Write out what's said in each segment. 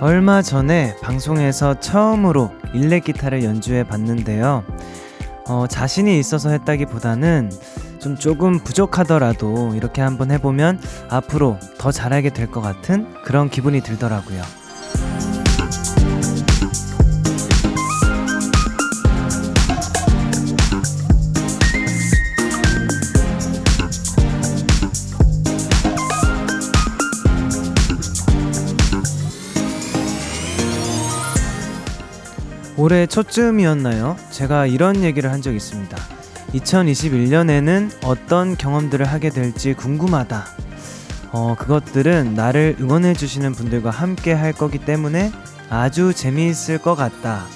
얼마 전에 방송에서 처음으로 일렉 기타를 연주해 봤는데요. 자신이 있어서 했다기보다는 조금 부족하더라도 이렇게 한번 해보면 앞으로 더 잘하게 될 것 같은 그런 기분이 들더라고요. 올해 초쯤이었나요? 제가 이런 얘기를 한 적이 있습니다. 2021년에는 어떤 경험들을 하게 될지 궁금하다. 그것들은 나를 응원해주시는 분들과 함께 할 거기 때문에 아주 재미있을 것 같다.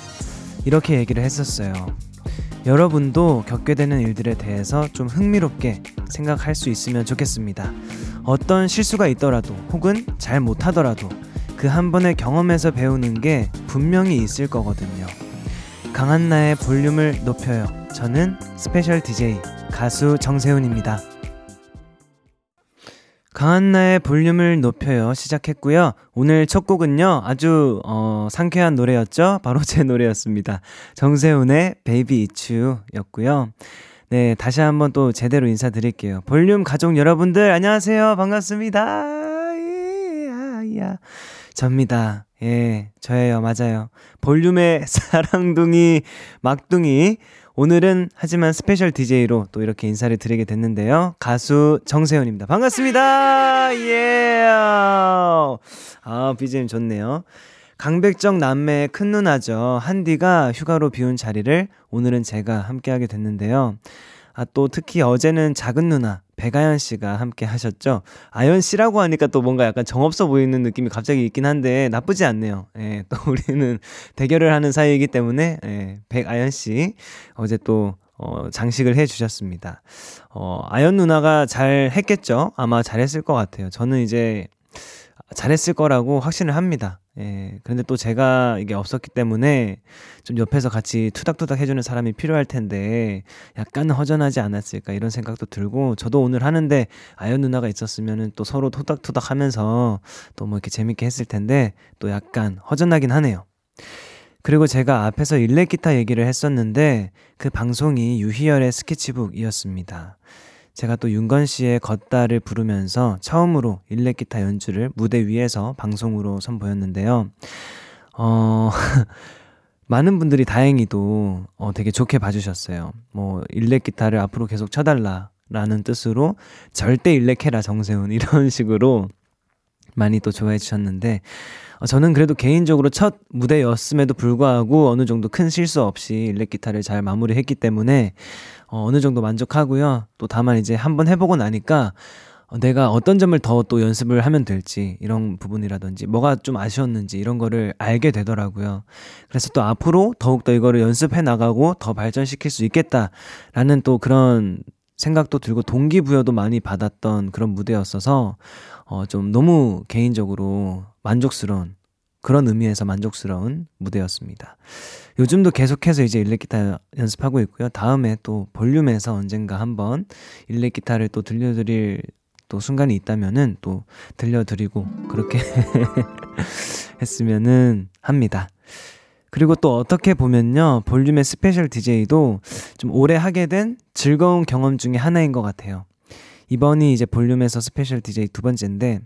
이렇게 얘기를 했었어요. 여러분도 겪게 되는 일들에 대해서 좀 흥미롭게 생각할 수 있으면 좋겠습니다. 어떤 실수가 있더라도 혹은 잘 못하더라도 그 한 번의 경험에서 배우는 게 분명히 있을 거거든요. 강한나의 볼륨을 높여요. 저는 스페셜 DJ 가수 정세훈입니다. 강한나의 볼륨을 높여요 시작했고요. 오늘 첫 곡은요 아주 상쾌한 노래였죠. 바로 제 노래였습니다. 정세훈의 Baby It's You 였고요. 네, 다시 한번 또 제대로 인사드릴게요. 볼륨 가족 여러분들 안녕하세요. 반갑습니다. 접니다. 예, 저예요. 맞아요. 볼륨의 사랑둥이 막둥이 오늘은 하지만 스페셜 DJ로 또 이렇게 인사를 드리게 됐는데요. 가수 정세훈입니다. 반갑습니다. 예. 아, BGM 좋네요. 강백정 남매의 큰 누나죠. 한디가 휴가로 비운 자리를 오늘은 제가 함께하게 됐는데요. 아, 또 특히 어제는 작은 누나 백아연 씨가 함께 하셨죠. 아연 씨라고 하니까 또 뭔가 약간 정없어 보이는 느낌이 갑자기 있긴 한데 나쁘지 않네요. 예, 또 우리는 대결을 하는 사이이기 때문에 예, 백아연 씨 어제 또 장식을 해주셨습니다. 아연 누나가 잘 했겠죠. 아마 잘했을 것 같아요. 저는 이제 잘했을 거라고 확신을 합니다. 예, 그런데 또 제가 이게 없었기 때문에 좀 옆에서 같이 투닥투닥 해주는 사람이 필요할 텐데 약간 허전하지 않았을까 이런 생각도 들고 저도 오늘 하는데 아연 누나가 있었으면 또 서로 토닥토닥 하면서 또 뭐 이렇게 재밌게 했을 텐데 또 약간 허전하긴 하네요. 그리고 제가 앞에서 일렉 기타 얘기를 했었는데 그 방송이 유희열의 스케치북이었습니다. 제가 또 윤건 씨의 걷다를 부르면서 처음으로 일렉 기타 연주를 무대 위에서 방송으로 선보였는데요. 많은 분들이 다행히도 되게 좋게 봐주셨어요. 뭐 일렉 기타를 앞으로 계속 쳐달라라는 뜻으로 절대 일렉해라 정세훈 이런 식으로 많이 또 좋아해 주셨는데 저는 그래도 개인적으로 첫 무대였음에도 불구하고 어느 정도 큰 실수 없이 일렉 기타를 잘 마무리했기 때문에 어느 정도 만족하고요. 또 다만 이제 한번 해보고 나니까 내가 어떤 점을 더 또 연습을 하면 될지 이런 부분이라든지 뭐가 좀 아쉬웠는지 이런 거를 알게 되더라고요. 그래서 또 앞으로 더욱더 이거를 연습해 나가고 더 발전시킬 수 있겠다라는 또 그런 생각도 들고 동기부여도 많이 받았던 그런 무대였어서 좀 너무 개인적으로 만족스러운 그런 의미에서 만족스러운 무대였습니다. 요즘도 계속해서 이제 일렉기타 연습하고 있고요. 다음에 또 볼륨에서 언젠가 한번 일렉기타를 또 들려드릴 또 순간이 있다면은 또 들려드리고 그렇게 했으면은 합니다. 그리고 또 어떻게 보면요. 볼륨의 스페셜 DJ도 좀 오래 하게 된 즐거운 경험 중에 하나인 것 같아요. 이번이 이제 볼륨에서 스페셜 DJ 두 번째인데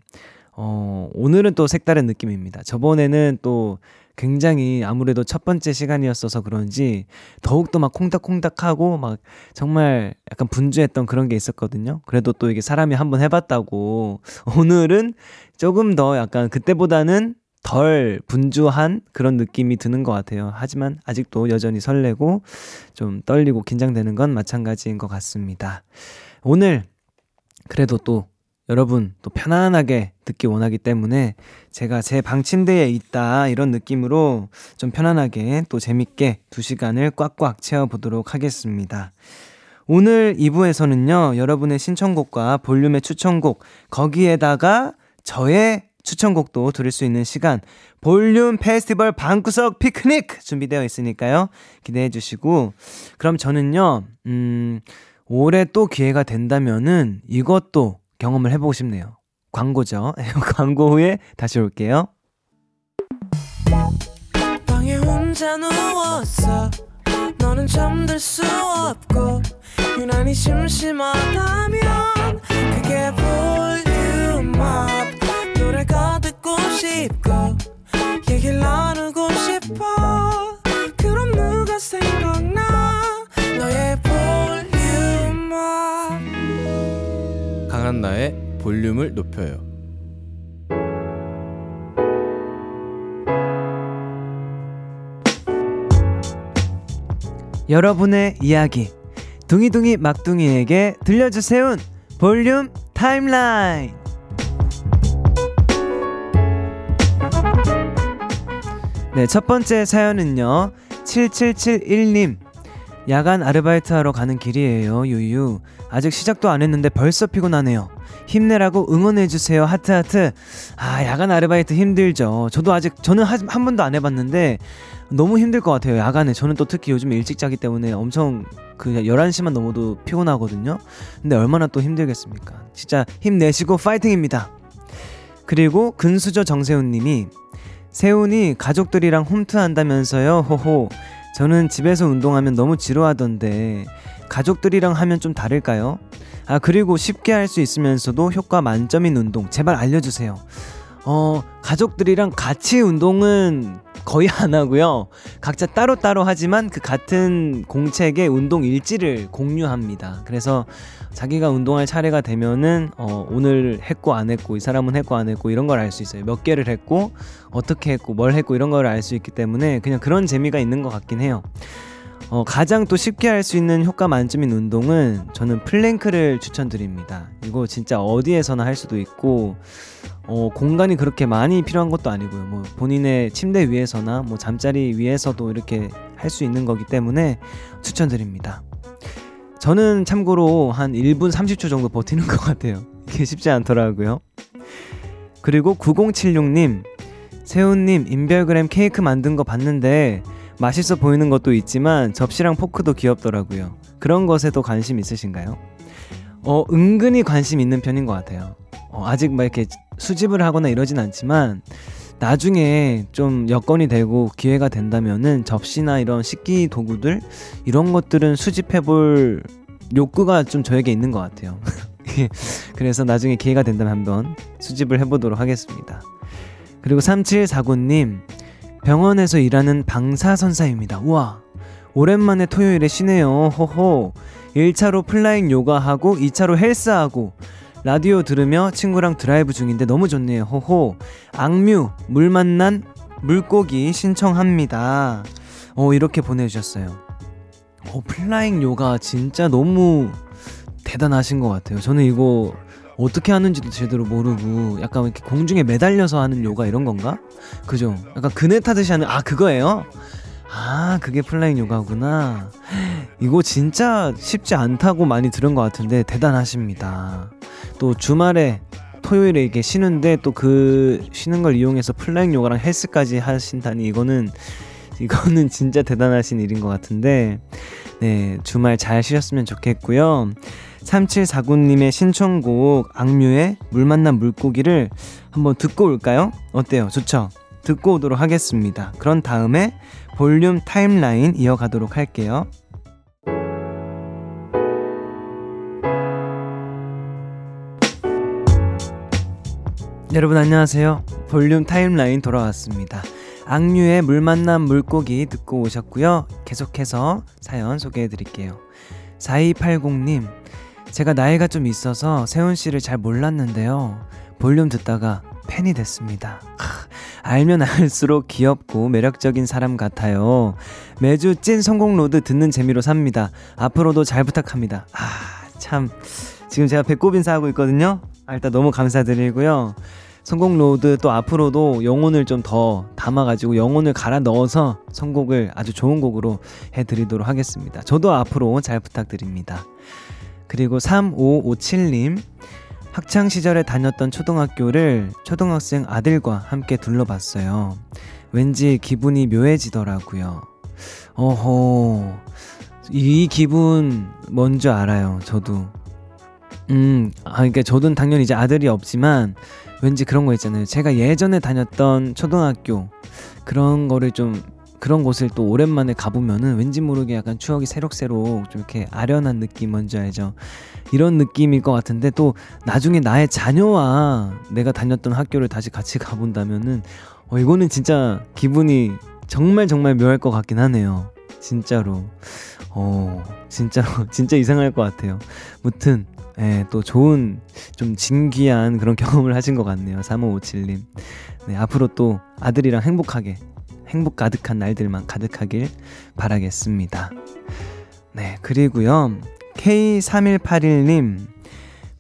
오늘은 또 색다른 느낌입니다. 저번에는 또 굉장히 아무래도 첫 번째 시간이었어서 그런지 더욱더 막 콩닥콩닥하고 막 정말 약간 분주했던 그런 게 있었거든요. 그래도 또 이게 사람이 한번 해봤다고 오늘은 조금 더 약간 그때보다는 덜 분주한 그런 느낌이 드는 것 같아요. 하지만 아직도 여전히 설레고 좀 떨리고 긴장되는 건 마찬가지인 것 같습니다. 오늘 그래도 또 여러분 또 편안하게 듣기 원하기 때문에 제가 제 방 침대에 있다 이런 느낌으로 좀 편안하게 또 재밌게 2시간을 꽉꽉 채워보도록 하겠습니다. 오늘 2부에서는요 여러분의 신청곡과 볼륨의 추천곡 거기에다가 저의 추천곡도 들을 수 있는 시간 볼륨 페스티벌 방구석 피크닉 준비되어 있으니까요. 기대해 주시고 그럼 저는요 올해 또 기회가 된다면은 이것도 경험을 해보고 싶네요. 광고죠. 광고 후에 다시 올게요. 방에 혼자 누웠어. 너는 잠들 수 없고 유난히 심심하다면 그게 볼륨업 노래가 듣고 싶고 얘기를 나누고 싶어. 그럼 누가 생각나 너의 볼륨업. 강한나의 볼륨을 높여요. 여러분의 이야기 둥이둥이 막둥이에게 들려주세요. 볼륨 타임라인. 네, 첫 번째 사연은요 7771님 야간 아르바이트하러 가는 길이에요. 유유 아직 시작도 안 했는데 벌써 피곤하네요. 힘내라고 응원해주세요. 하트하트. 아 야간 아르바이트 힘들죠. 저도 아직 저는 한 번도 안 해봤는데 너무 힘들 것 같아요. 야간에 저는 또 특히 요즘 일찍 자기 때문에 엄청 그 11시만 넘어도 피곤하거든요. 근데 얼마나 또 힘들겠습니까. 진짜 힘내시고 파이팅입니다. 그리고 근수저 정세훈님이 세훈이 가족들이랑 홈트한다면서요. 호호 저는 집에서 운동하면 너무 지루하던데 가족들이랑 하면 좀 다를까요? 아 그리고 쉽게 할 수 있으면서도 효과 만점인 운동 제발 알려주세요. 가족들이랑 같이 운동은 거의 안 하고요. 각자 따로따로 하지만 그 같은 공책의 운동 일지를 공유합니다. 그래서 자기가 운동할 차례가 되면은 오늘 했고 안 했고 이 사람은 했고 안 했고 이런 걸 알 수 있어요. 몇 개를 했고 어떻게 했고 뭘 했고 이런 걸 알 수 있기 때문에 그냥 그런 재미가 있는 것 같긴 해요. 가장 또 쉽게 할 수 있는 효과 만점인 운동은 저는 플랭크를 추천드립니다. 이거 진짜 어디에서나 할 수도 있고 공간이 그렇게 많이 필요한 것도 아니고요. 뭐 본인의 침대 위에서나 뭐 잠자리 위에서도 이렇게 할 수 있는 거기 때문에 추천드립니다. 저는 참고로 한 1분 30초 정도 버티는 것 같아요. 이게 쉽지 않더라고요. 그리고 9076님 세훈님 인별그램 케이크 만든 거 봤는데 맛있어 보이는 것도 있지만 접시랑 포크도 귀엽더라고요. 그런 것에도 관심 있으신가요? 은근히 관심 있는 편인 것 같아요. 아직 막 이렇게 수집을 하거나 이러진 않지만 나중에 좀 여건이 되고 기회가 된다면은 접시나 이런 식기 도구들 이런 것들은 수집해볼 욕구가 좀 저에게 있는 것 같아요. 그래서 나중에 기회가 된다면 한번 수집을 해보도록 하겠습니다. 그리고 3749님 병원에서 일하는 방사선사입니다. 우와 오랜만에 토요일에 쉬네요. 호호 1차로 플라잉 요가하고 2차로 헬스하고 라디오 들으며 친구랑 드라이브 중인데 너무 좋네요. 호호 악뮤 물 만난 물고기 신청합니다. 이렇게 보내주셨어요. 플라잉 요가 진짜 너무 대단하신 것 같아요. 저는 이거 어떻게 하는지도 제대로 모르고 약간 이렇게 공중에 매달려서 하는 요가 이런 건가? 그죠? 약간 그네 타듯이 하는 그거예요? 아 그게 플라잉 요가구나. 이거 진짜 쉽지 않다고 많이 들은 것 같은데 대단하십니다. 또 주말에 토요일에 이렇게 쉬는데 또 그 쉬는 걸 이용해서 플라잉 요가랑 헬스까지 하신다니 이거는 진짜 대단하신 일인 것 같은데 네 주말 잘 쉬셨으면 좋겠고요. 3749님의 신청곡 악뮤의 물 만난 물고기를 한번 듣고 올까요? 어때요? 좋죠? 듣고 오도록 하겠습니다. 그런 다음에 볼륨 타임라인 이어가도록 할게요. 여러분 안녕하세요. 볼륨 타임라인 돌아왔습니다. 악뮤의 물 만난 물고기 듣고 오셨고요. 계속해서 사연 소개해드릴게요. 4280님 제가 나이가 좀 있어서 세훈씨를 잘 몰랐는데요. 볼륨 듣다가 팬이 됐습니다. 알면 알수록 귀엽고 매력적인 사람 같아요. 매주 찐 성공로드 듣는 재미로 삽니다. 앞으로도 잘 부탁합니다. 참 지금 제가 배꼽 인사하고 있거든요. 일단 너무 감사드리고요. 성공로드 또 앞으로도 영혼을 좀 더 담아가지고 영혼을 갈아 넣어서 선곡을 아주 좋은 곡으로 해드리도록 하겠습니다. 저도 앞으로 잘 부탁드립니다. 그리고 3557님 학창시절에 다녔던 초등학교를 초등학생 아들과 함께 둘러봤어요. 왠지 기분이 묘해지더라고요. 어허, 이 기분 뭔지 알아요, 저도. 그러니까 저도 당연히 이제 아들이 없지만 왠지 그런 거 있잖아요. 제가 예전에 다녔던 초등학교 그런 거를 좀 그런 곳을 또 오랜만에 가보면은 왠지 모르게 약간 추억이 새록새록 좀 이렇게 아련한 느낌 뭔지 알죠? 이런 느낌일 것 같은데 또 나중에 나의 자녀와 내가 다녔던 학교를 다시 같이 가본다면은 이거는 진짜 기분이 정말 정말 묘할 것 같긴 하네요. 진짜로. 진짜로 진짜 이상할 것 같아요. 무튼 예, 또 좋은 좀 진귀한 그런 경험을 하신 것 같네요. 3557님. 네, 앞으로 또 아들이랑 행복하게 행복 가득한 날들만 가득하길 바라겠습니다. 네, 그리고요. K3181님.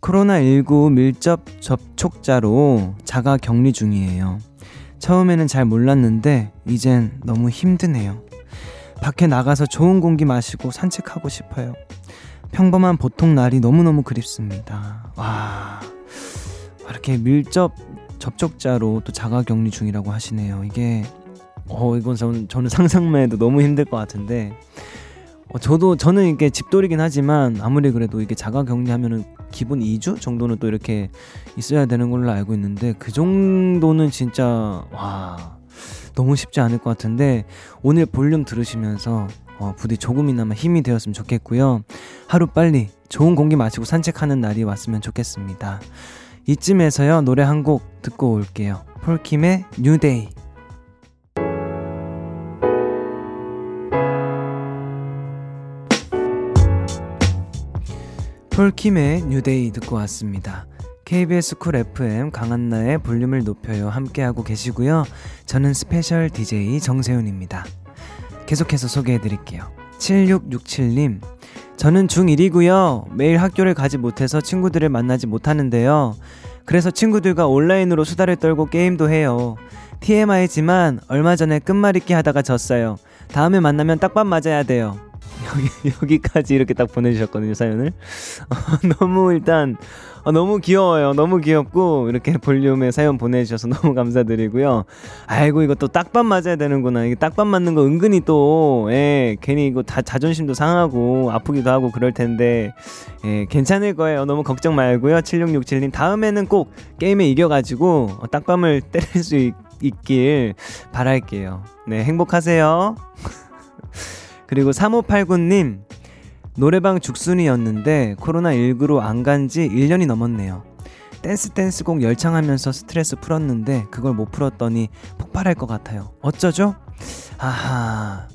코로나19 밀접 접촉자로 자가 격리 중이에요. 처음에는 잘 몰랐는데 이젠 너무 힘드네요. 밖에 나가서 좋은 공기 마시고 산책하고 싶어요. 평범한 보통 날이 너무너무 그립습니다. 와, 이렇게 밀접 접촉자로 또 자가 격리 중이라고 하시네요. 이게 이건 저는 상상만 해도 너무 힘들 것 같은데 저는 이게 집돌이긴 하지만 아무리 그래도 이게 자가 격리하면은 기본 2주 정도는 또 이렇게 있어야 되는 걸로 알고 있는데 그 정도는 진짜 와 너무 쉽지 않을 것 같은데 오늘 볼륨 들으시면서 부디 조금이나마 힘이 되었으면 좋겠고요. 하루빨리 좋은 공기 마시고 산책하는 날이 왔으면 좋겠습니다. 이쯤에서요 노래 한 곡 듣고 올게요. 폴킴의 뉴데이. 폴킴의 뉴데이 듣고 왔습니다. KBS 쿨 FM 강한나의 볼륨을 높여요 함께하고 계시고요. 저는 스페셜 DJ 정세훈입니다. 계속해서 소개해드릴게요. 7667님. 저는 중1이고요. 매일 학교를 가지 못해서 친구들을 만나지 못하는데요. 그래서 친구들과 온라인으로 수다를 떨고 게임도 해요. TMI지만 얼마 전에 끝말잇기 하다가 졌어요. 다음에 만나면 딱밤 맞아야 돼요. 여기까지 이렇게 딱 보내주셨거든요, 사연을. 너무 일단 너무 귀여워요. 너무 귀엽고 이렇게 볼륨에 사연 보내주셔서 너무 감사드리고요. 아이고 이거 또 딱밤 맞아야 되는구나. 이게 딱밤 맞는 거 은근히 또 괜히 이거 다 자존심도 상하고 아프기도 하고 그럴 텐데 괜찮을 거예요. 너무 걱정 말고요. 7667님 다음에는 꼭 게임에 이겨가지고 딱밤을 때릴 수 있길 바랄게요. 네, 행복하세요. 그리고 3589님 노래방 죽순이었는데 코로나19로 안 간 지 1년이 넘었네요. 댄스곡 열창하면서 스트레스 풀었는데 그걸 못 풀었더니 폭발할 것 같아요. 어쩌죠? 아하,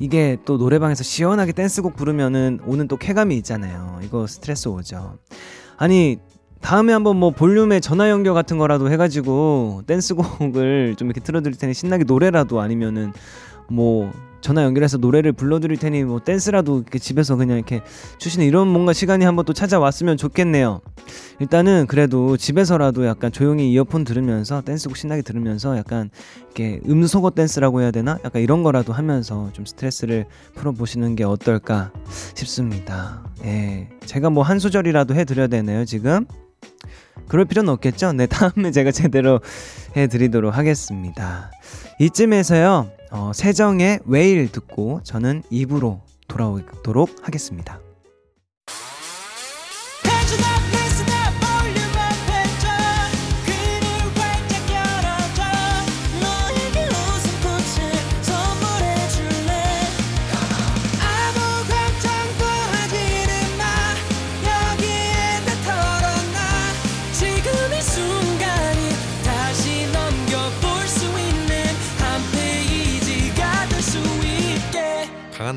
이게 또 노래방에서 시원하게 댄스곡 부르면은 오는 또 쾌감이 있잖아요. 이거 스트레스 오죠. 아니 다음에 한번 볼륨에 전화 연결 같은 거라도 해가지고 댄스곡을 좀 이렇게 틀어드릴 테니 신나게 노래라도 아니면은 전화 연결해서 노래를 불러드릴 테니 댄스라도 이렇게 집에서 그냥 이렇게 추시는 이런 뭔가 시간이 한번 또 찾아왔으면 좋겠네요. 일단은 그래도 집에서라도 약간 조용히 이어폰 들으면서 댄스곡 신나게 들으면서 약간 이렇게 음소거 댄스라고 해야 되나? 약간 이런 거라도 하면서 좀 스트레스를 풀어보시는 게 어떨까 싶습니다. 예, 제가 한 소절이라도 해드려야 되나요 지금? 그럴 필요는 없겠죠? 네, 다음에 제가 제대로 해드리도록 하겠습니다. 이쯤에서요 세정의 웨일 듣고 저는 2부로 돌아오도록 하겠습니다.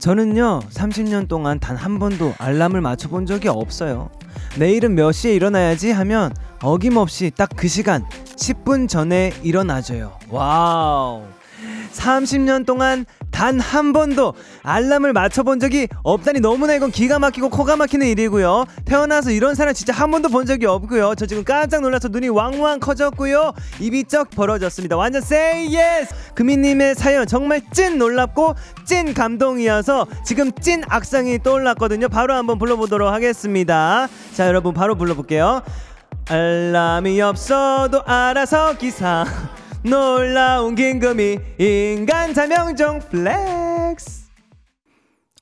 저는요 30년 동안 단 한 번도 알람을 맞춰본 적이 없어요. 내일은 몇 시에 일어나야지 하면 어김없이 딱 그 시간 10분 전에 일어나줘요. 와우. 30년 동안 단 한 번도 알람을 맞춰본 적이 없다니 너무나 이건 기가 막히고 코가 막히는 일이고요. 태어나서 이런 사람 진짜 한 번도 본 적이 없고요. 저 지금 깜짝 놀라서 눈이 왕왕 커졌고요. 입이 쩍 벌어졌습니다. 완전 say yes! 금이님의 사연 정말 찐 놀랍고 찐 감동이어서 지금 찐 악상이 떠올랐거든요. 바로 한번 불러보도록 하겠습니다. 자, 여러분 바로 불러볼게요. 알람이 없어도 알아서 기상 놀라운 김금이 인간 자명종 플렉스.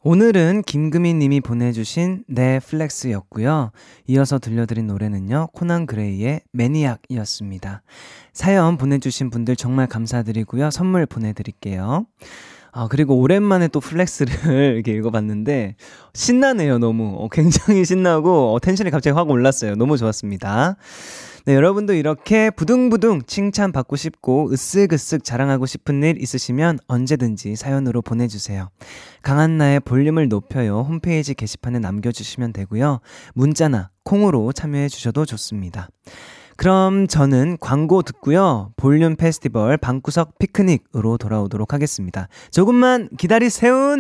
오늘은 김금이님이 보내주신 내 플렉스였고요. 이어서 들려드린 노래는요, 코난 그레이의 매니악이었습니다. 사연 보내주신 분들 정말 감사드리고요. 선물 보내드릴게요. 아, 그리고 오랜만에 또 플렉스를 이렇게 읽어봤는데 신나네요. 너무 굉장히 신나고 텐션이 갑자기 확 올랐어요. 너무 좋았습니다. 네, 여러분도 이렇게 부둥부둥 칭찬받고 싶고 으쓱으쓱 자랑하고 싶은 일 있으시면 언제든지 사연으로 보내주세요. 강한나의 볼륨을 높여요 홈페이지 게시판에 남겨주시면 되고요. 문자나 콩으로 참여해 주셔도 좋습니다. 그럼 저는 광고 듣고요. 볼륨 페스티벌 방구석 피크닉으로 돌아오도록 하겠습니다. 조금만 기다리세요.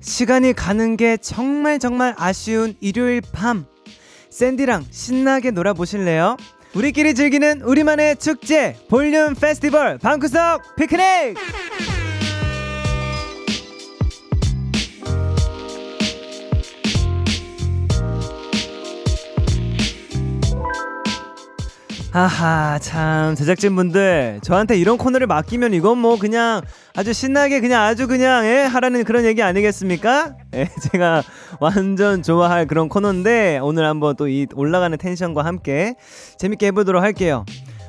시간이 가는 게 정말 정말 아쉬운 일요일 밤, 샌디랑 신나게 놀아보실래요? 우리끼리 즐기는 우리만의 축제, 볼륨 페스티벌 방구석 피크닉! 아하, 참 제작진분들 저한테 이런 코너를 맡기면 이건 뭐 그냥 아주 신나게 그냥 아주 그냥 하라는 그런 얘기 아니겠습니까? 예, 제가 완전 좋아할 그런 코너인데 오늘 한번 또 이 올라가는 텐션과 함께 재밌게 해보도록 할게요.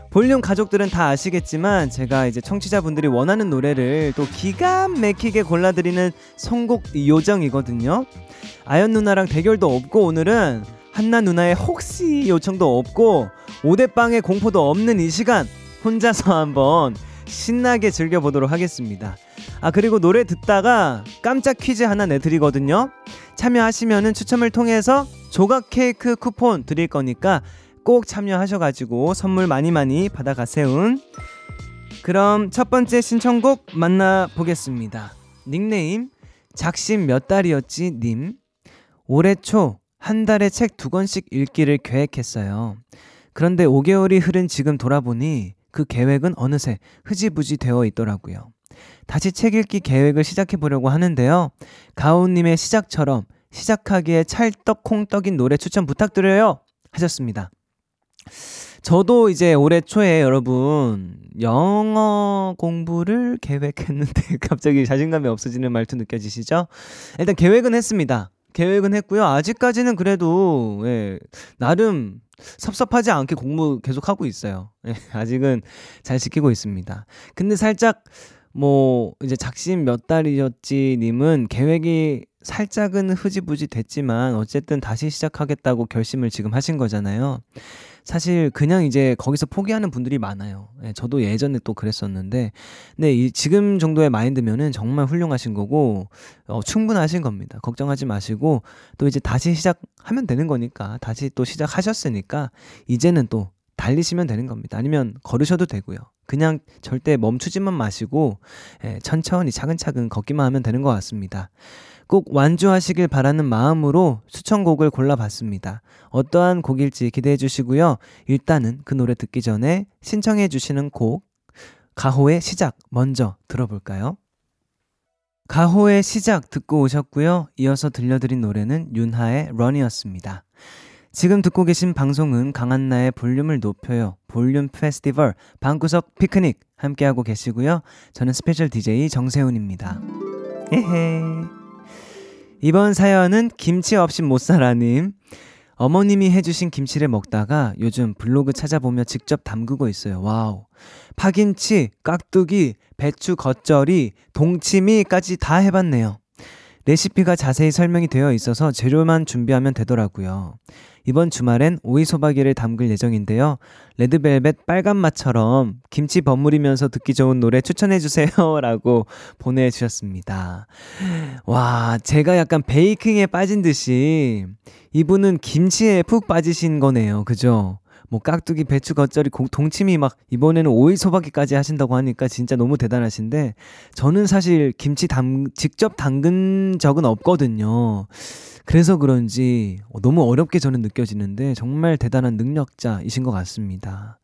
볼륨 가족들은 다 아시겠지만 제가 이제 청취자분들이 원하는 노래를 또 기가 막히게 골라드리는 선곡 요정이거든요. 아연 누나랑 대결도 없고 오늘은 한나 누나의 혹시 요청도 없고 5대빵의 공포도 없는 이 시간 혼자서 한번 신나게 즐겨보도록 하겠습니다. 아, 그리고 노래 듣다가 깜짝 퀴즈 하나 내드리거든요. 참여하시면은 추첨을 통해서 조각 케이크 쿠폰 드릴 거니까 꼭 참여하셔가지고 선물 많이 많이 받아가세요. 그럼 첫 번째 신청곡 만나보겠습니다. 닉네임 작심 몇 달이었지 님. 올해 초 한 달에 책 2권씩 읽기를 계획했어요. 그런데 5개월이 흐른 지금 돌아보니 그 계획은 어느새 흐지부지 되어 있더라고요. 다시 책 읽기 계획을 시작해보려고 하는데요. 가온님의 시작처럼 시작하기에 찰떡콩떡인 노래 추천 부탁드려요 하셨습니다. 저도 이제 올해 초에 여러분 영어 공부를 계획했는데 갑자기 자신감이 없어지는 말투 느껴지시죠? 일단 계획은 했습니다. 계획은 했고요. 아직까지는 그래도 예, 나름 섭섭하지 않게 공부 계속하고 있어요. 예, 아직은 잘 지키고 있습니다. 근데 살짝 뭐 이제 작심 몇 달이었지 님은 계획이 살짝은 흐지부지 됐지만 어쨌든 다시 시작하겠다고 결심을 지금 하신 거잖아요. 사실 그냥 이제 거기서 포기하는 분들이 많아요. 예, 저도 예전에 또 그랬었는데 네, 이 지금 정도의 마인드면은 정말 훌륭하신 거고 충분하신 겁니다. 걱정하지 마시고 또 이제 다시 시작하면 되는 거니까 다시 또 시작하셨으니까 이제는 또 달리시면 되는 겁니다. 아니면 걸으셔도 되고요. 그냥 절대 멈추지만 마시고 예, 천천히 차근차근 걷기만 하면 되는 것 같습니다. 꼭 완주하시길 바라는 마음으로 추천곡을 골라봤습니다. 어떠한 곡일지 기대해 주시고요. 일단은 그 노래 듣기 전에 신청해 주시는 곡 가호의 시작 먼저 들어볼까요? 가호의 시작 듣고 오셨고요. 이어서 들려드린 노래는 윤하의 런이었습니다. 지금 듣고 계신 방송은 강한나의 볼륨을 높여요 볼륨 페스티벌 방구석 피크닉 함께하고 계시고요. 저는 스페셜 DJ 정세훈입니다. 헤헤. 이번 사연은 김치 없이 못살아님. 어머님이 해주신 김치를 먹다가 요즘 블로그 찾아보며 직접 담그고 있어요. 와우. 파김치, 깍두기, 배추 겉절이, 동치미까지 다 해봤네요. 레시피가 자세히 설명이 되어 있어서 재료만 준비하면 되더라고요. 이번 주말엔 오이소박이를 담글 예정인데요. 레드벨벳 빨간맛처럼 김치 버무리면서 듣기 좋은 노래 추천해주세요 라고 보내주셨습니다. 와, 제가 약간 베이킹에 빠진 듯이 이분은 김치에 푹 빠지신 거네요. 그죠? 뭐 깍두기, 배추, 겉절이, 동치미 막 이번에는 오이소박이까지 하신다고 하니까 진짜 너무 대단하신데, 저는 사실 김치 직접 담근 적은 없거든요. 그래서 그런지 너무 어렵게 저는 느껴지는데 정말 대단한 능력자이신 것 같습니다.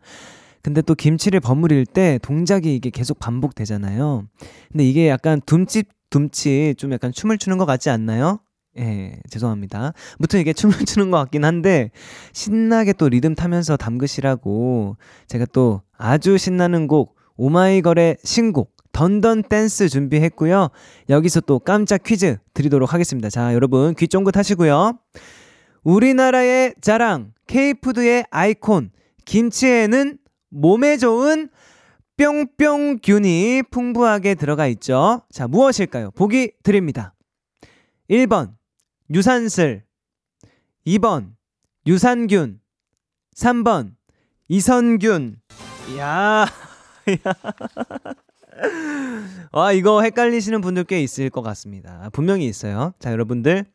근데 또 김치를 버무릴 때 동작이 이게 계속 반복되잖아요. 근데 이게 약간 둠칫둠칫 좀 약간 춤을 추는 것 같지 않나요? 예, 죄송합니다. 무튼 이게 춤을 추는 것 같긴 한데 신나게 또 리듬 타면서 담그시라고 제가 또 아주 신나는 곡 오마이걸의 신곡 던던 댄스 준비했고요. 여기서 또 깜짝 퀴즈 드리도록 하겠습니다. 자, 여러분 귀 쫑긋 하시고요. 우리나라의 자랑 K푸드의 아이콘 김치에는 몸에 좋은 뿅뿅균이 풍부하게 들어가 있죠. 자, 무엇일까요? 보기 드립니다. 1번 유산슬, 2번 유산균, 3번 이선균. 이야, 와, 이거 헷갈리시는 분들 꽤 있을 것 같습니다. 분명히 있어요. 자, 여러분들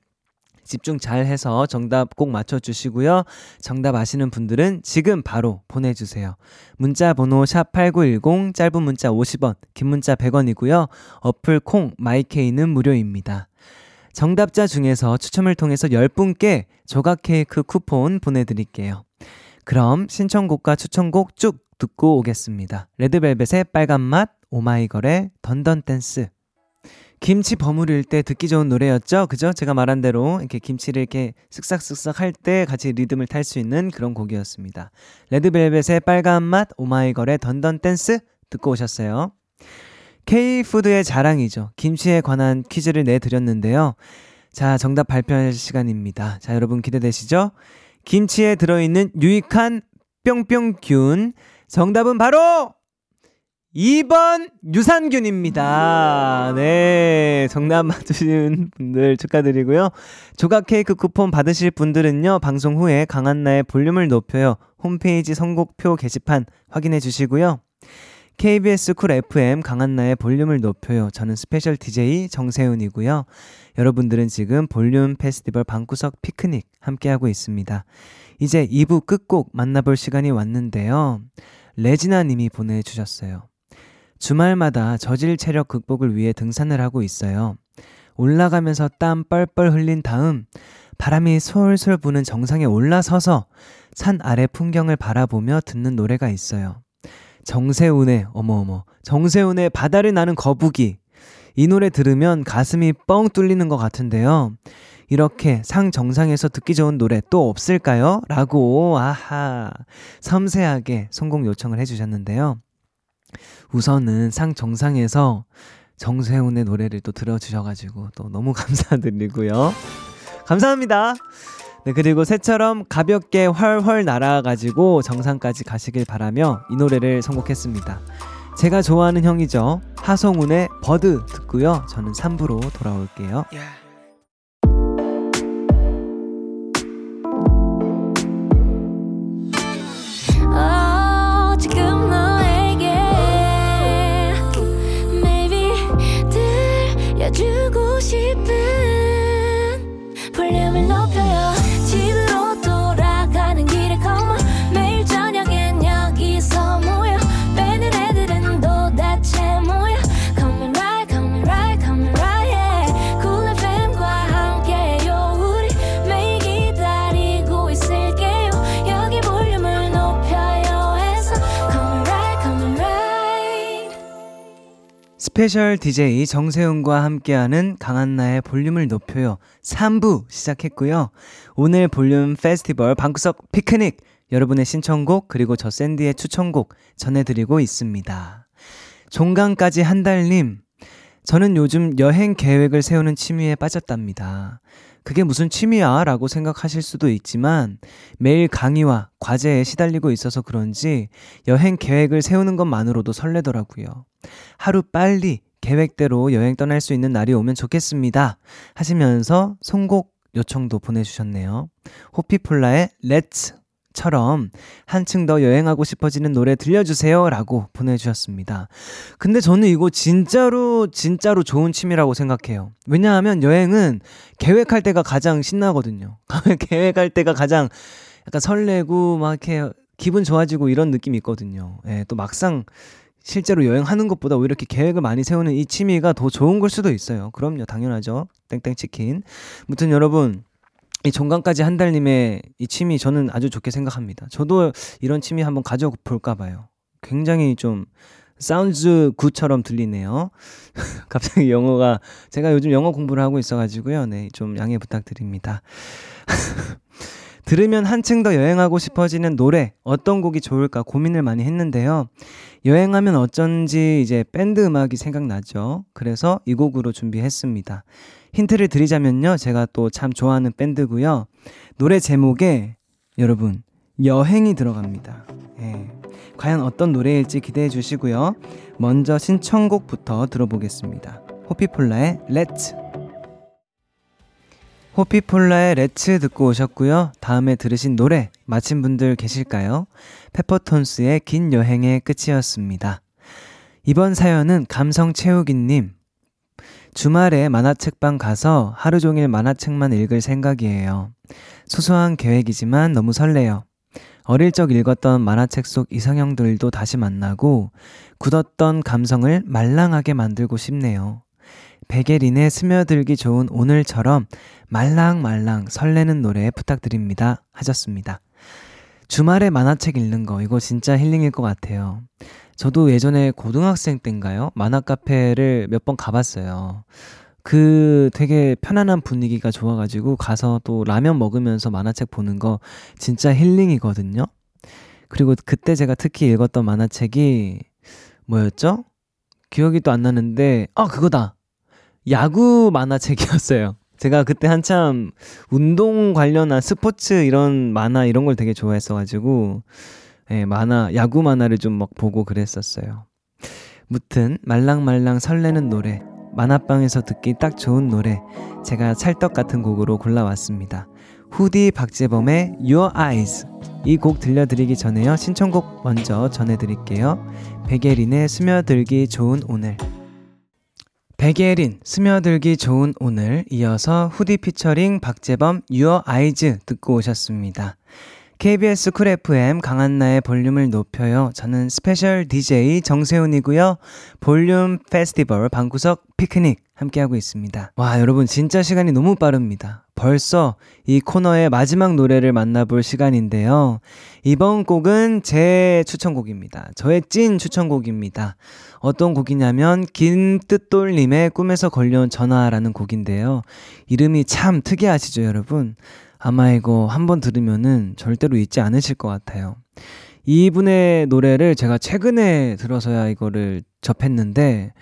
집중 잘해서 정답 꼭 맞춰주시고요. 정답 아시는 분들은 지금 바로 보내주세요. 문자 번호 샵8910, 짧은 문자 50원, 긴 문자 100원이고요. 어플 콩 마이케이는 무료입니다. 정답자 중에서 추첨을 통해서 10분께 조각 케이크 쿠폰 보내드릴게요. 그럼 신청곡과 추천곡 쭉 듣고 오겠습니다. 레드벨벳의 빨간맛, 오마이걸의 던던댄스. 김치 버무릴 때 듣기 좋은 노래였죠? 그죠? 제가 말한 대로 이렇게 김치를 이렇게 쓱싹쓱싹 할 때 같이 리듬을 탈 수 있는 그런 곡이었습니다. 레드벨벳의 빨간맛, 오마이걸의 던던댄스 듣고 오셨어요. K푸드의 자랑이죠. 김치에 관한 퀴즈를 내드렸는데요. 자, 정답 발표할 시간입니다. 자, 여러분 기대되시죠? 김치에 들어있는 유익한 뿅뿅균, 정답은 바로 2번 유산균입니다. 네, 정답 맞으신 분들 축하드리고요. 조각 케이크 쿠폰 받으실 분들은요, 방송 후에 강한나의 볼륨을 높여요 홈페이지 선곡표 게시판 확인해 주시고요. KBS 쿨 FM 강한나의 볼륨을 높여요. 저는 스페셜 DJ 정세훈이고요. 여러분들은 지금 볼륨 페스티벌 방구석 피크닉 함께하고 있습니다. 이제 2부 끝곡 만나볼 시간이 왔는데요. 레지나님이 보내주셨어요. 주말마다 저질 체력 극복을 위해 등산을 하고 있어요. 올라가면서 땀 뻘뻘 흘린 다음 바람이 솔솔 부는 정상에 올라서서 산 아래 풍경을 바라보며 듣는 노래가 있어요. 정세훈의, 어머어머, 정세훈의 바다를 나는 거북이. 이 노래 들으면 가슴이 뻥 뚫리는 것 같은데요. 이렇게 상 정상에서 듣기 좋은 노래 또 없을까요? 라고, 아하, 섬세하게 성공 요청을 해주셨는데요. 우선은 상 정상에서 정세훈의 노래를 또 들어주셔가지고 또 너무 감사드리고요. 감사합니다. 네, 그리고 새처럼 가볍게 훨훨 날아가지고 정상까지 가시길 바라며 이 노래를 선곡했습니다. 제가 좋아하는 형이죠. 하성운의 버드 듣고요. 저는 3부로 돌아올게요. Yeah. 스페셜 DJ 정세훈과 함께하는 강한나의 볼륨을 높여요 3부 시작했고요. 오늘 볼륨 페스티벌 방구석 피크닉, 여러분의 신청곡 그리고 저 샌디의 추천곡 전해드리고 있습니다. 종강까지 한 달님, 저는 요즘 여행 계획을 세우는 취미에 빠졌답니다. 그게 무슨 취미야? 라고 생각하실 수도 있지만 매일 강의와 과제에 시달리고 있어서 그런지 여행 계획을 세우는 것만으로도 설레더라고요. 하루 빨리 계획대로 여행 떠날 수 있는 날이 오면 좋겠습니다. 하시면서 선곡 요청도 보내주셨네요. 호피폴라의 렛츠처럼 한층 더 여행하고 싶어지는 노래 들려주세요 라고 보내주셨습니다. 근데 저는 이거 진짜로 좋은 취미라고 생각해요. 왜냐하면 여행은 계획할 때가 가장 신나거든요. 계획할 때가 가장 약간 설레고 막 이렇게 기분 좋아지고 이런 느낌이 있거든요. 예, 또 막상 실제로 여행하는 것보다 오히려 이렇게 계획을 많이 세우는 이 취미가 더 좋은 걸 수도 있어요. 그럼요, 당연하죠. 땡땡치킨. 무튼 여러분, 이 종강까지 한 달님의 이 취미 저는 아주 좋게 생각합니다. 저도 이런 취미 한번 가져볼까 봐요. 굉장히 좀 사운즈 구처럼 들리네요. 갑자기 영어가, 제가 요즘 영어 공부를 하고 있어가지고요. 네, 좀 양해 부탁드립니다. 들으면 한층 더 여행하고 싶어지는 노래 어떤 곡이 좋을까 고민을 많이 했는데요. 여행하면 어쩐지 이제 밴드 음악이 생각나죠. 그래서 이 곡으로 준비했습니다. 힌트를 드리자면요, 제가 또 참 좋아하는 밴드고요. 노래 제목에 여러분 여행이 들어갑니다. 예. 과연 어떤 노래일지 기대해 주시고요. 먼저 신청곡부터 들어보겠습니다. 호피폴라의 렛츠. 호피폴라의 렛츠 듣고 오셨고요. 다음에 들으신 노래 맞힌 분들 계실까요? 페퍼톤스의 긴 여행의 끝이었습니다. 이번 사연은 감성채우기님. 주말에 만화책방 가서 하루 종일 만화책만 읽을 생각이에요. 소소한 계획이지만 너무 설레요. 어릴 적 읽었던 만화책 속 이상형들도 다시 만나고 굳었던 감성을 말랑하게 만들고 싶네요. 백예린의 스며들기 좋은 오늘처럼 말랑말랑 설레는 노래 부탁드립니다 하셨습니다. 주말에 만화책 읽는 거, 이거 진짜 힐링일 것 같아요. 저도 예전에 고등학생 때인가요? 만화카페를 몇 번 가봤어요. 그 되게 편안한 분위기가 좋아가지고 가서 또 라면 먹으면서 만화책 보는 거 진짜 힐링이거든요. 그리고 그때 제가 특히 읽었던 만화책이 뭐였죠? 기억이 또 안 나는데 그거다! 야구 만화책이었어요. 제가 그때 한참 운동 관련한 스포츠 이런 만화 이런 걸 되게 좋아했어가지고 예, 야구 만화를 좀 막 보고 그랬었어요. 무튼 말랑말랑 설레는 노래, 만화방에서 듣기 딱 좋은 노래 제가 찰떡 같은 곡으로 골라왔습니다. 후디 박재범의 Your Eyes. 이 곡 들려드리기 전에요, 신청곡 먼저 전해드릴게요. 백예린의 스며들기 좋은 오늘. 백예린 스며들기 좋은 오늘, 이어서 후디 피처링 박재범 Your Eyes 듣고 오셨습니다. KBS 쿨 FM 강한나의 볼륨을 높여요. 저는 스페셜 DJ 정세훈이고요. 볼륨 페스티벌 방구석 피크닉 함께하고 있습니다. 와, 여러분 진짜 시간이 너무 빠릅니다. 벌써 이 코너의 마지막 노래를 만나볼 시간인데요. 이번 곡은 제 추천곡입니다. 저의 찐 추천곡입니다. 어떤 곡이냐면 김뜻돌님의 꿈에서 걸려온 전화라는 곡인데요. 이름이 참 특이하시죠, 여러분? 아마 이거 한번 들으면은 절대로 잊지 않으실 것 같아요. 이분의 노래를 제가 최근에 들어서야 이거를 접했는데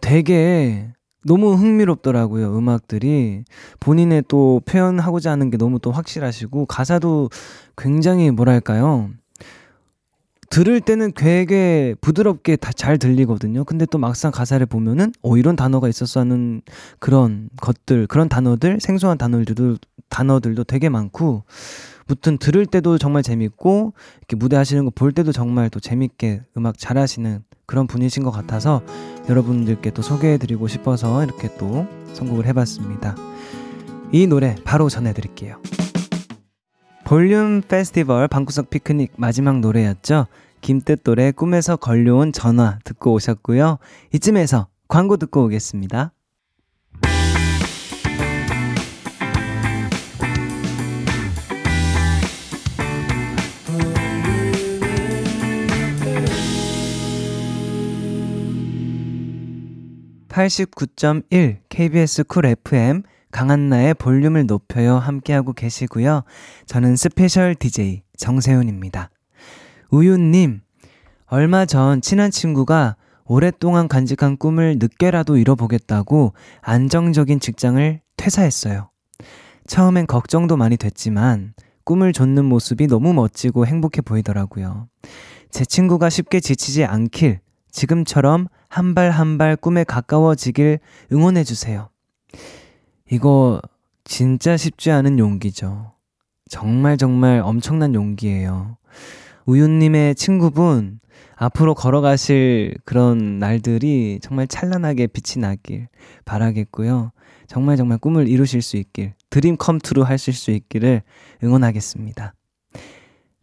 되게 너무 흥미롭더라고요. 음악들이 본인의 또 표현하고자 하는 게 너무 또 확실하시고 가사도 굉장히 뭐랄까요, 들을 때는 되게 부드럽게 다 잘 들리거든요. 근데 또 막상 가사를 보면은 이런 단어가 있었어 하는 그런 것들, 그런 단어들, 생소한 단어들도 되게 많고, 무튼 들을 때도 정말 재밌고 이렇게 무대 하시는 거 볼 때도 정말 또 재밌게 음악 잘 하시는 그런 분이신 것 같아서 여러분들께 또 소개해드리고 싶어서 이렇게 또 선곡을 해봤습니다. 이 노래 바로 전해드릴게요. 볼륨 페스티벌 방구석 피크닉 마지막 노래였죠. 김뜻돌의 꿈에서 걸려온 전화 듣고 오셨고요. 이쯤에서 광고 듣고 오겠습니다. (89.1) KBS 쿨 FM 강한나의 볼륨을 높여요 함께하고 계시고요. 저는 스페셜 DJ 정세훈입니다. 우윤님, 얼마 전 친한 친구가 오랫동안 간직한 꿈을 늦게라도 이뤄보겠다고 안정적인 직장을 퇴사했어요. 처음엔 걱정도 많이 됐지만 꿈을 좇는 모습이 너무 멋지고 행복해 보이더라고요. 제 친구가 쉽게 지치지 않길 지금처럼 한 발 한 발 꿈에 가까워지길 응원해주세요. 이거 진짜 쉽지 않은 용기죠. 정말 정말 엄청난 용기예요. 우윤님의 친구분 앞으로 걸어가실 그런 날들이 정말 찬란하게 빛이 나길 바라겠고요. 정말 정말 꿈을 이루실 수 있길, 드림 컴투루 하실 수 있기를 응원하겠습니다.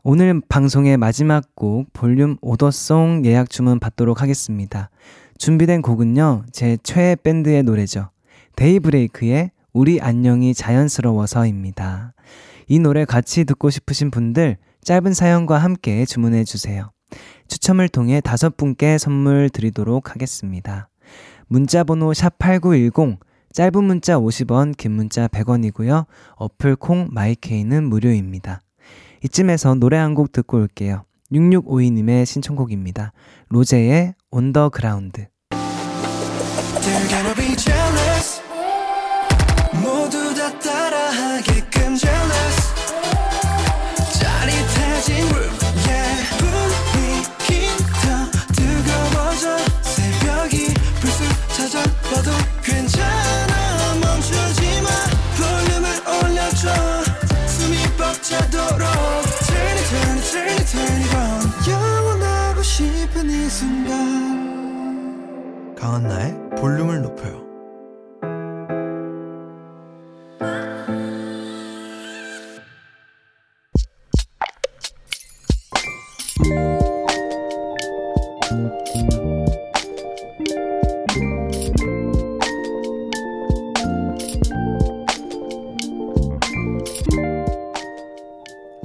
오늘 방송의 마지막 곡 볼륨 오더송 예약 주문 받도록 하겠습니다. 준비된 곡은요, 제 최애 밴드의 노래죠. 데이브레이크의 우리 안녕이 자연스러워서입니다. 이 노래 같이 듣고 싶으신 분들 짧은 사연과 함께 주문해 주세요. 추첨을 통해 5분께 선물 드리도록 하겠습니다. 문자번호 샵8910, 짧은 문자 50원, 긴 문자 100원이고요. 어플 콩 마이케이는 무료입니다. 이쯤에서 노래 한 곡 듣고 올게요. 6652님의 신청곡입니다. 로제의 On the Ground. 모두 다 따라하게끔 jealous. 짜릿해진 room, yeah. 분위기 더 뜨거워져. 새벽이 불쑥 찾아와도 괜찮아. 멈추지 마. 볼륨을 올려줘. 숨이 벅차도록. Turn it, turn it, turn it, turn it on. 영원하고 싶은 이 순간. 강한나의 볼륨을 높여요.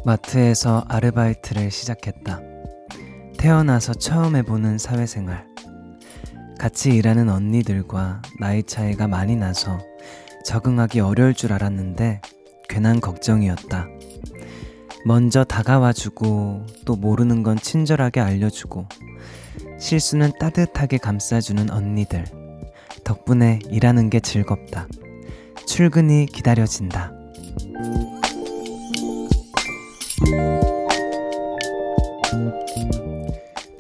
마트에서 아르바이트를 시작했다. 태어나서 처음 해보는 사회생활. 같이 일하는 언니들과 나이 차이가 많이 나서 적응하기 어려울 줄 알았는데 괜한 걱정이었다. 먼저 다가와주고 또 모르는 건 친절하게 알려주고 실수는 따뜻하게 감싸주는 언니들. 덕분에 일하는 게 즐겁다. 출근이 기다려진다.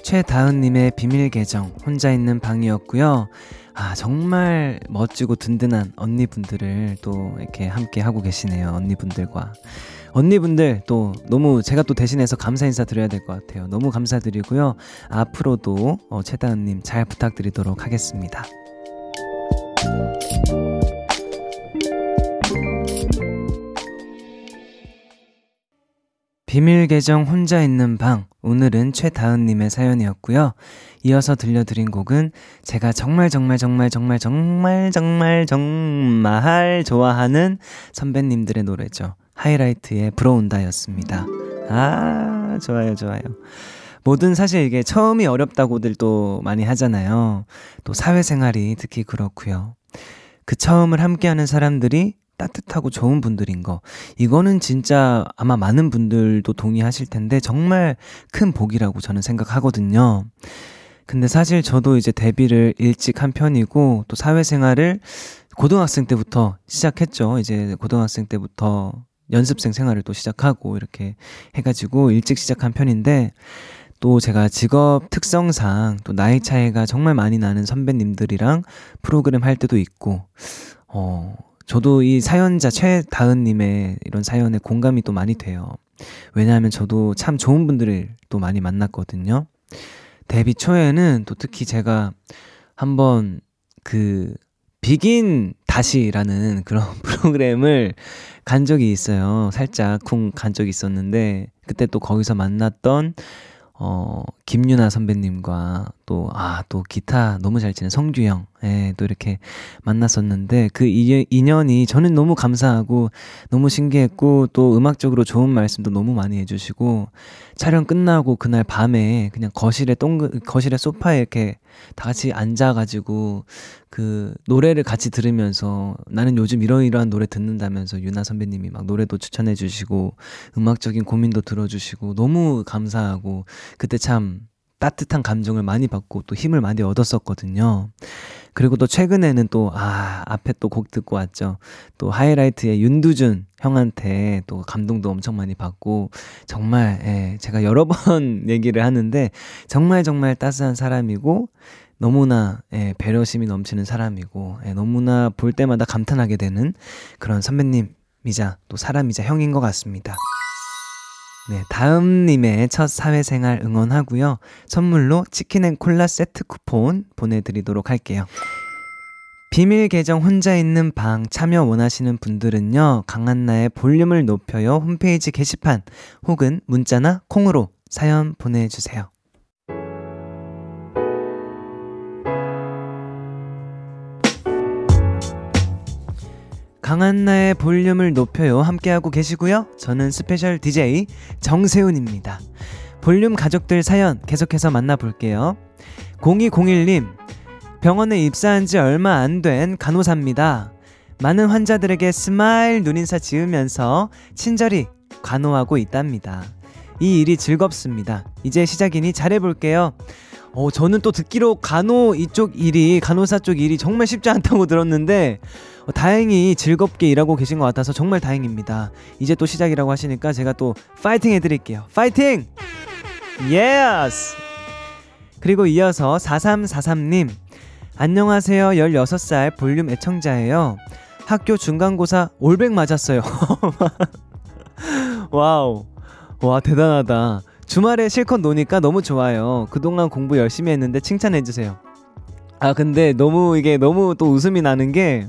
최다은님의 비밀 계정 혼자 있는 방이었고요. 아, 정말 멋지고 든든한 언니분들을 또 이렇게 함께 하고 계시네요. 언니분들과 언니분들 또 너무 제가 또 대신해서 감사 인사 드려야 될 것 같아요. 너무 감사드리고요. 앞으로도 최다은님 잘 부탁드리도록 하겠습니다. 비밀 계정 혼자 있는 방, 오늘은 최다은님의 사연이었고요. 이어서 들려드린 곡은 제가 정말 좋아하는 선배님들의 노래죠. 하이라이트의 불어온다였습니다. 아, 좋아요. 뭐든 사실 이게 처음이 어렵다고들 또 많이 하잖아요. 또 사회생활이 특히 그렇고요. 그 처음을 함께하는 사람들이 따뜻하고 좋은 분들인 거, 이거는 진짜 아마 많은 분들도 동의하실 텐데 정말 큰 복이라고 저는 생각하거든요. 근데 사실 저도 이제 데뷔를 일찍 한 편이고 또 사회생활을 고등학생 때부터 시작했죠. 이제 고등학생 때부터 연습생 생활을 또 시작하고 이렇게 해가지고 일찍 시작한 편인데, 또 제가 직업 특성상 또 나이 차이가 정말 많이 나는 선배님들이랑 프로그램 할 때도 있고, 저도 이 사연자 최다은님의 이런 사연에 공감이 또 많이 돼요. 왜냐하면 저도 참 좋은 분들을 또 많이 만났거든요. 데뷔 초에는 또 특히 제가 한번 그 비긴 다시라는 그런 프로그램을 간 적이 있어요. 살짝 쿵 간 적이 있었는데, 그때 또 거기서 만났던 김유나 선배님과 또 기타 너무 잘 치는 성규 형, 예, 또 이렇게 만났었는데 그 인연이 저는 너무 감사하고 너무 신기했고, 또 음악적으로 좋은 말씀도 너무 많이 해주시고, 촬영 끝나고 그날 밤에 그냥 거실에 소파에 이렇게 다 같이 앉아가지고 그 노래를 같이 들으면서 나는 요즘 이러이러한 노래 듣는다면서 유나 선배님이 막 노래도 추천해주시고 음악적인 고민도 들어주시고 너무 감사하고, 그때 참 따뜻한 감정을 많이 받고 또 힘을 많이 얻었었거든요. 그리고 또 최근에는 또 앞에 또 곡 듣고 왔죠. 또 하이라이트의 윤두준 형한테 또 감동도 엄청 많이 받고 정말 제가 여러 번 얘기를 하는데 정말 따스한 사람이고 너무나 배려심이 넘치는 사람이고 너무나 볼 때마다 감탄하게 되는 그런 선배님이자 또 사람이자 형인 것 같습니다. 네, 다음님의 첫 사회생활 응원하고요. 선물로 치킨앤콜라 세트 쿠폰 보내드리도록 할게요. 비밀 계정 혼자 있는 방 참여 원하시는 분들은요. 강한나의 볼륨을 높여요 홈페이지 게시판 혹은 문자나 콩으로 사연 보내주세요. 강한나의 볼륨을 높여요 함께하고 계시고요. 저는 스페셜 DJ 정세훈입니다. 볼륨 가족들 사연 계속해서 만나볼게요. 0201님, 병원에 입사한 지 얼마 안 된 간호사입니다. 많은 환자들에게 스마일 눈인사 지으면서 친절히 간호하고 있답니다. 이 일이 즐겁습니다. 이제 시작이니 잘해볼게요. 저는 또 듣기로 간호사 쪽 일이 정말 쉽지 않다고 들었는데 다행히 즐겁게 일하고 계신 것 같아서 정말 다행입니다. 이제 또 시작이라고 하시니까 제가 또 파이팅 해드릴게요. 파이팅! 예스! 그리고 이어서 4343님, 안녕하세요. 16살 볼륨 애청자예요. 학교 중간고사 올백 맞았어요. 와우, 와 대단하다. 주말에 실컷 노니까 너무 좋아요. 그동안 공부 열심히 했는데 칭찬해주세요. 근데 너무 또 웃음이 나는 게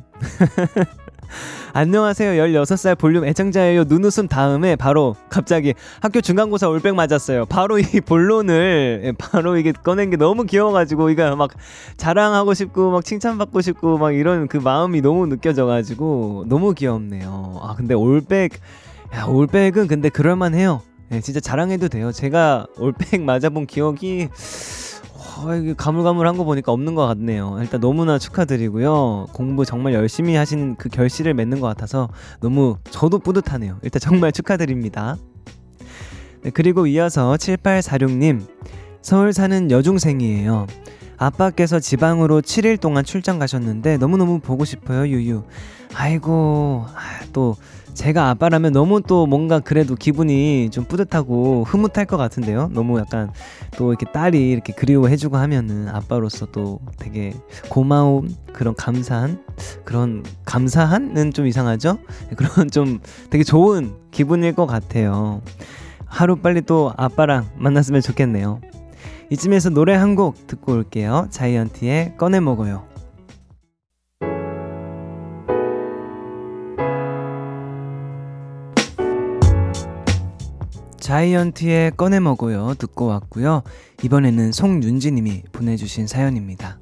안녕하세요. 16살 볼륨 애청자예요. 눈웃음 다음에 바로 갑자기 학교 중간고사 올백 맞았어요. 바로 이 본론을 바로 이게 꺼낸 게 너무 귀여워가지고 이거 막 자랑하고 싶고 막 칭찬받고 싶고 막 이런 그 마음이 너무 느껴져가지고 너무 귀엽네요. 근데 올백은 근데 그럴만해요. 네, 진짜 자랑해도 돼요. 제가 올백 맞아본 기억이 가물가물한 거 보니까 없는 것 같네요. 일단 너무나 축하드리고요. 공부 정말 열심히 하신 그 결실을 맺는 것 같아서 너무 저도 뿌듯하네요. 일단 정말 축하드립니다. 네, 그리고 이어서 7846님, 서울 사는 여중생이에요. 아빠께서 지방으로 7일 동안 출장 가셨는데 너무너무 보고 싶어요. 유유. 아이고, 또 제가 아빠라면 너무 또 뭔가 그래도 기분이 좀 뿌듯하고 흐뭇할 것 같은데요. 너무 약간 또 이렇게 딸이 이렇게 그리워해주고 하면은 아빠로서 또 되게 고마운 그런 감사한은 좀 이상하죠? 그런 좀 되게 좋은 기분일 것 같아요. 하루빨리 또 아빠랑 만났으면 좋겠네요. 이쯤에서 노래 한 곡 듣고 올게요. 자이언티의 꺼내 먹어요. 자이언티의 꺼내 먹어요 듣고 왔고요. 이번에는 송윤지님이 보내주신 사연입니다.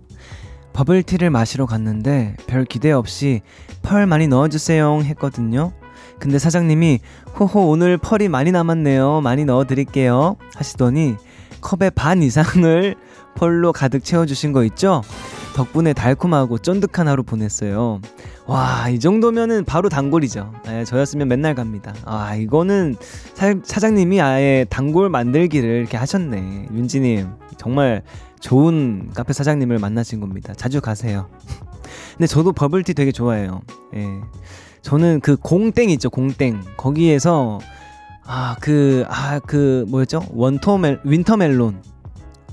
버블티를 마시러 갔는데 별 기대 없이 펄 많이 넣어주세요 했거든요. 근데 사장님이 호호 오늘 펄이 많이 남았네요. 많이 넣어드릴게요 하시더니 컵의 반 이상을 펄로 가득 채워주신 거 있죠? 덕분에 달콤하고 쫀득한 하루 보냈어요. 와, 이 정도면은 바로 단골이죠. 저였으면 맨날 갑니다. 이거는 사장님이 아예 단골 만들기를 이렇게 하셨네. 윤지님, 정말 좋은 카페 사장님을 만나신 겁니다. 자주 가세요. 근데 저도 버블티 되게 좋아해요. 예. 저는 그 공땡 있죠, 공땡. 거기에서 뭐였죠? 윈터멜론.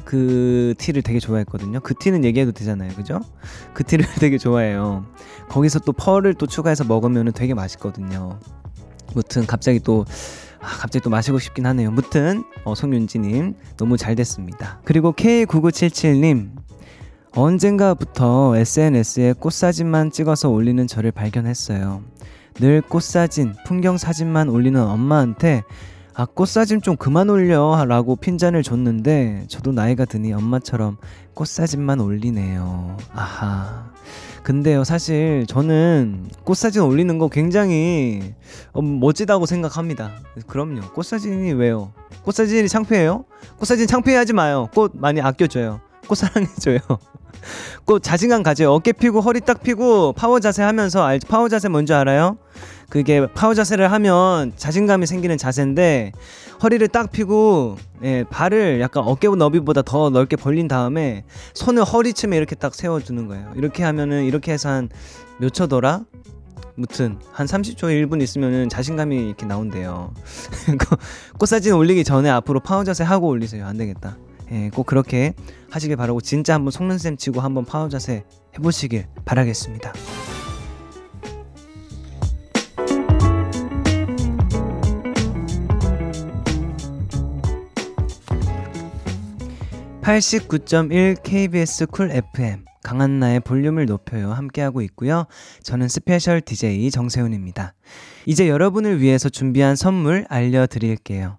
그 티를 되게 좋아했거든요. 그 티는 얘기해도 되잖아요, 그죠? 그 티를 되게 좋아해요. 거기서 또 펄을 또 추가해서 먹으면 되게 맛있거든요. 무튼 갑자기 또 마시고 싶긴 하네요. 무튼 송윤지님 너무 잘 됐습니다. 그리고 K9977님, 언젠가부터 SNS에 꽃사진만 찍어서 올리는 저를 발견했어요. 늘 꽃사진, 풍경사진만 올리는 엄마한테 꽃사진 좀 그만 올려 라고 핀잔을 줬는데 저도 나이가 드니 엄마처럼 꽃사진만 올리네요. 아하. 근데요, 사실 저는 꽃사진 올리는 거 굉장히 멋지다고 생각합니다. 그럼요. 꽃사진이 왜요? 꽃사진이 창피해요? 꽃사진 창피해하지 마요. 꽃 많이 아껴줘요. 꽃 사랑해줘요. 꼭 자신감 가져요. 어깨 펴고 허리 딱 펴고 파워 자세 하면서 파워 자세 뭔지 알아요? 그게 파워 자세를 하면 자신감이 생기는 자세인데 허리를 딱 펴고 예, 발을 약간 어깨 너비보다 더 넓게 벌린 다음에 손을 허리쯤에 이렇게 딱 세워주는 거예요. 이렇게 하면은 이렇게 해서 한 몇 초더라? 무튼 한 30초 1분 있으면은 자신감이 이렇게 나온대요. 꽃사진 올리기 전에 앞으로 파워 자세 하고 올리세요. 안 되겠다. 예, 꼭 그렇게 하시길 바라고 진짜 한번 속는 셈 치고 한번 파워 자세 해보시길 바라겠습니다. (89.1) KBS 쿨 FM 강한나의 볼륨을 높여요 함께하고 있고요. 저는 스페셜 DJ 정세훈입니다. 이제 여러분을 위해서 준비한 선물 알려드릴게요.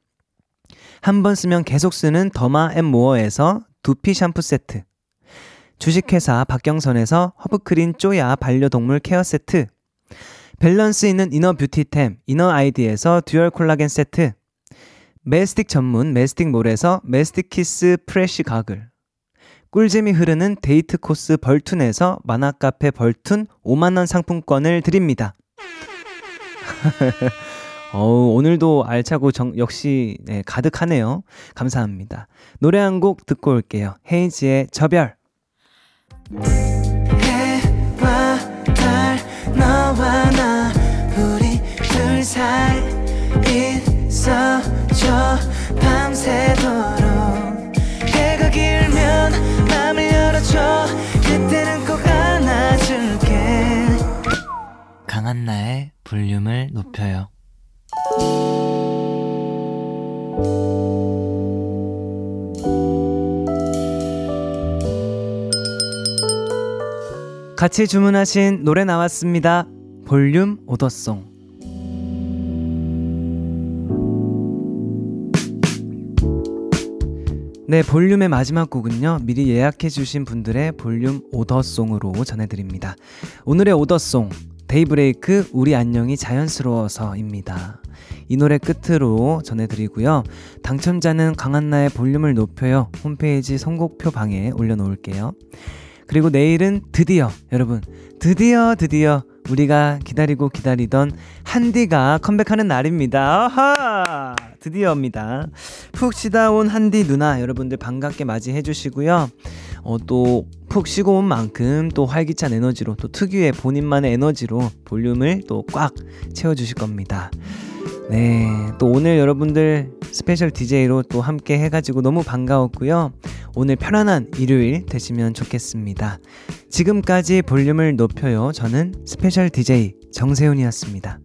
한 번 쓰면 계속 쓰는 더마 앤 모어에서 두피 샴푸 세트, 주식회사 박경선에서 허브크린 쪼야 반려동물 케어 세트, 밸런스 있는 이너 뷰티템 이너 아이디에서 듀얼 콜라겐 세트, 메스틱 전문 메스틱몰에서 메스틱 키스 프레쉬 가글, 꿀잼이 흐르는 데이트 코스 벌툰에서 만화카페 벌툰 5만원 상품권을 드립니다. 오늘도 알차고 역시 네, 가득하네요. 감사합니다. 노래 한 곡 듣고 올게요. 헤이즈의 저별. 해와 달 너와 나 우리 둘 사이 있어줘 밤새도록 해가 길면 맘을 열어줘 그때는 꼭 안아줄게 강한나의 볼륨을 높여요. 같이 주문하신 노래 나왔습니다. 볼륨 오더송. 네, 볼륨의 마지막 곡은요 미리 예약해주신 분들의 볼륨 오더송으로 전해드립니다. 오늘의 오더송 데이브레이크 우리 안녕이 자연스러워서입니다. 이 노래 끝으로 전해드리고요. 당첨자는 강한나의 볼륨을 높여요 홈페이지 선곡표 방에 올려놓을게요. 그리고 내일은 드디어 여러분 드디어 우리가 기다리고 기다리던 한디가 컴백하는 날입니다. 아하! 드디어입니다. 푹 쉬다 온 한디 누나 여러분들 반갑게 맞이해 주시고요. 또 푹 쉬고 온 만큼 또 활기찬 에너지로 또 특유의 본인만의 에너지로 볼륨을 또 꽉 채워주실 겁니다. 네, 또 오늘 여러분들 스페셜 DJ로 또 함께 해가지고 너무 반가웠고요. 오늘 편안한 일요일 되시면 좋겠습니다. 지금까지 볼륨을 높여요. 저는 스페셜 DJ 정세훈이었습니다.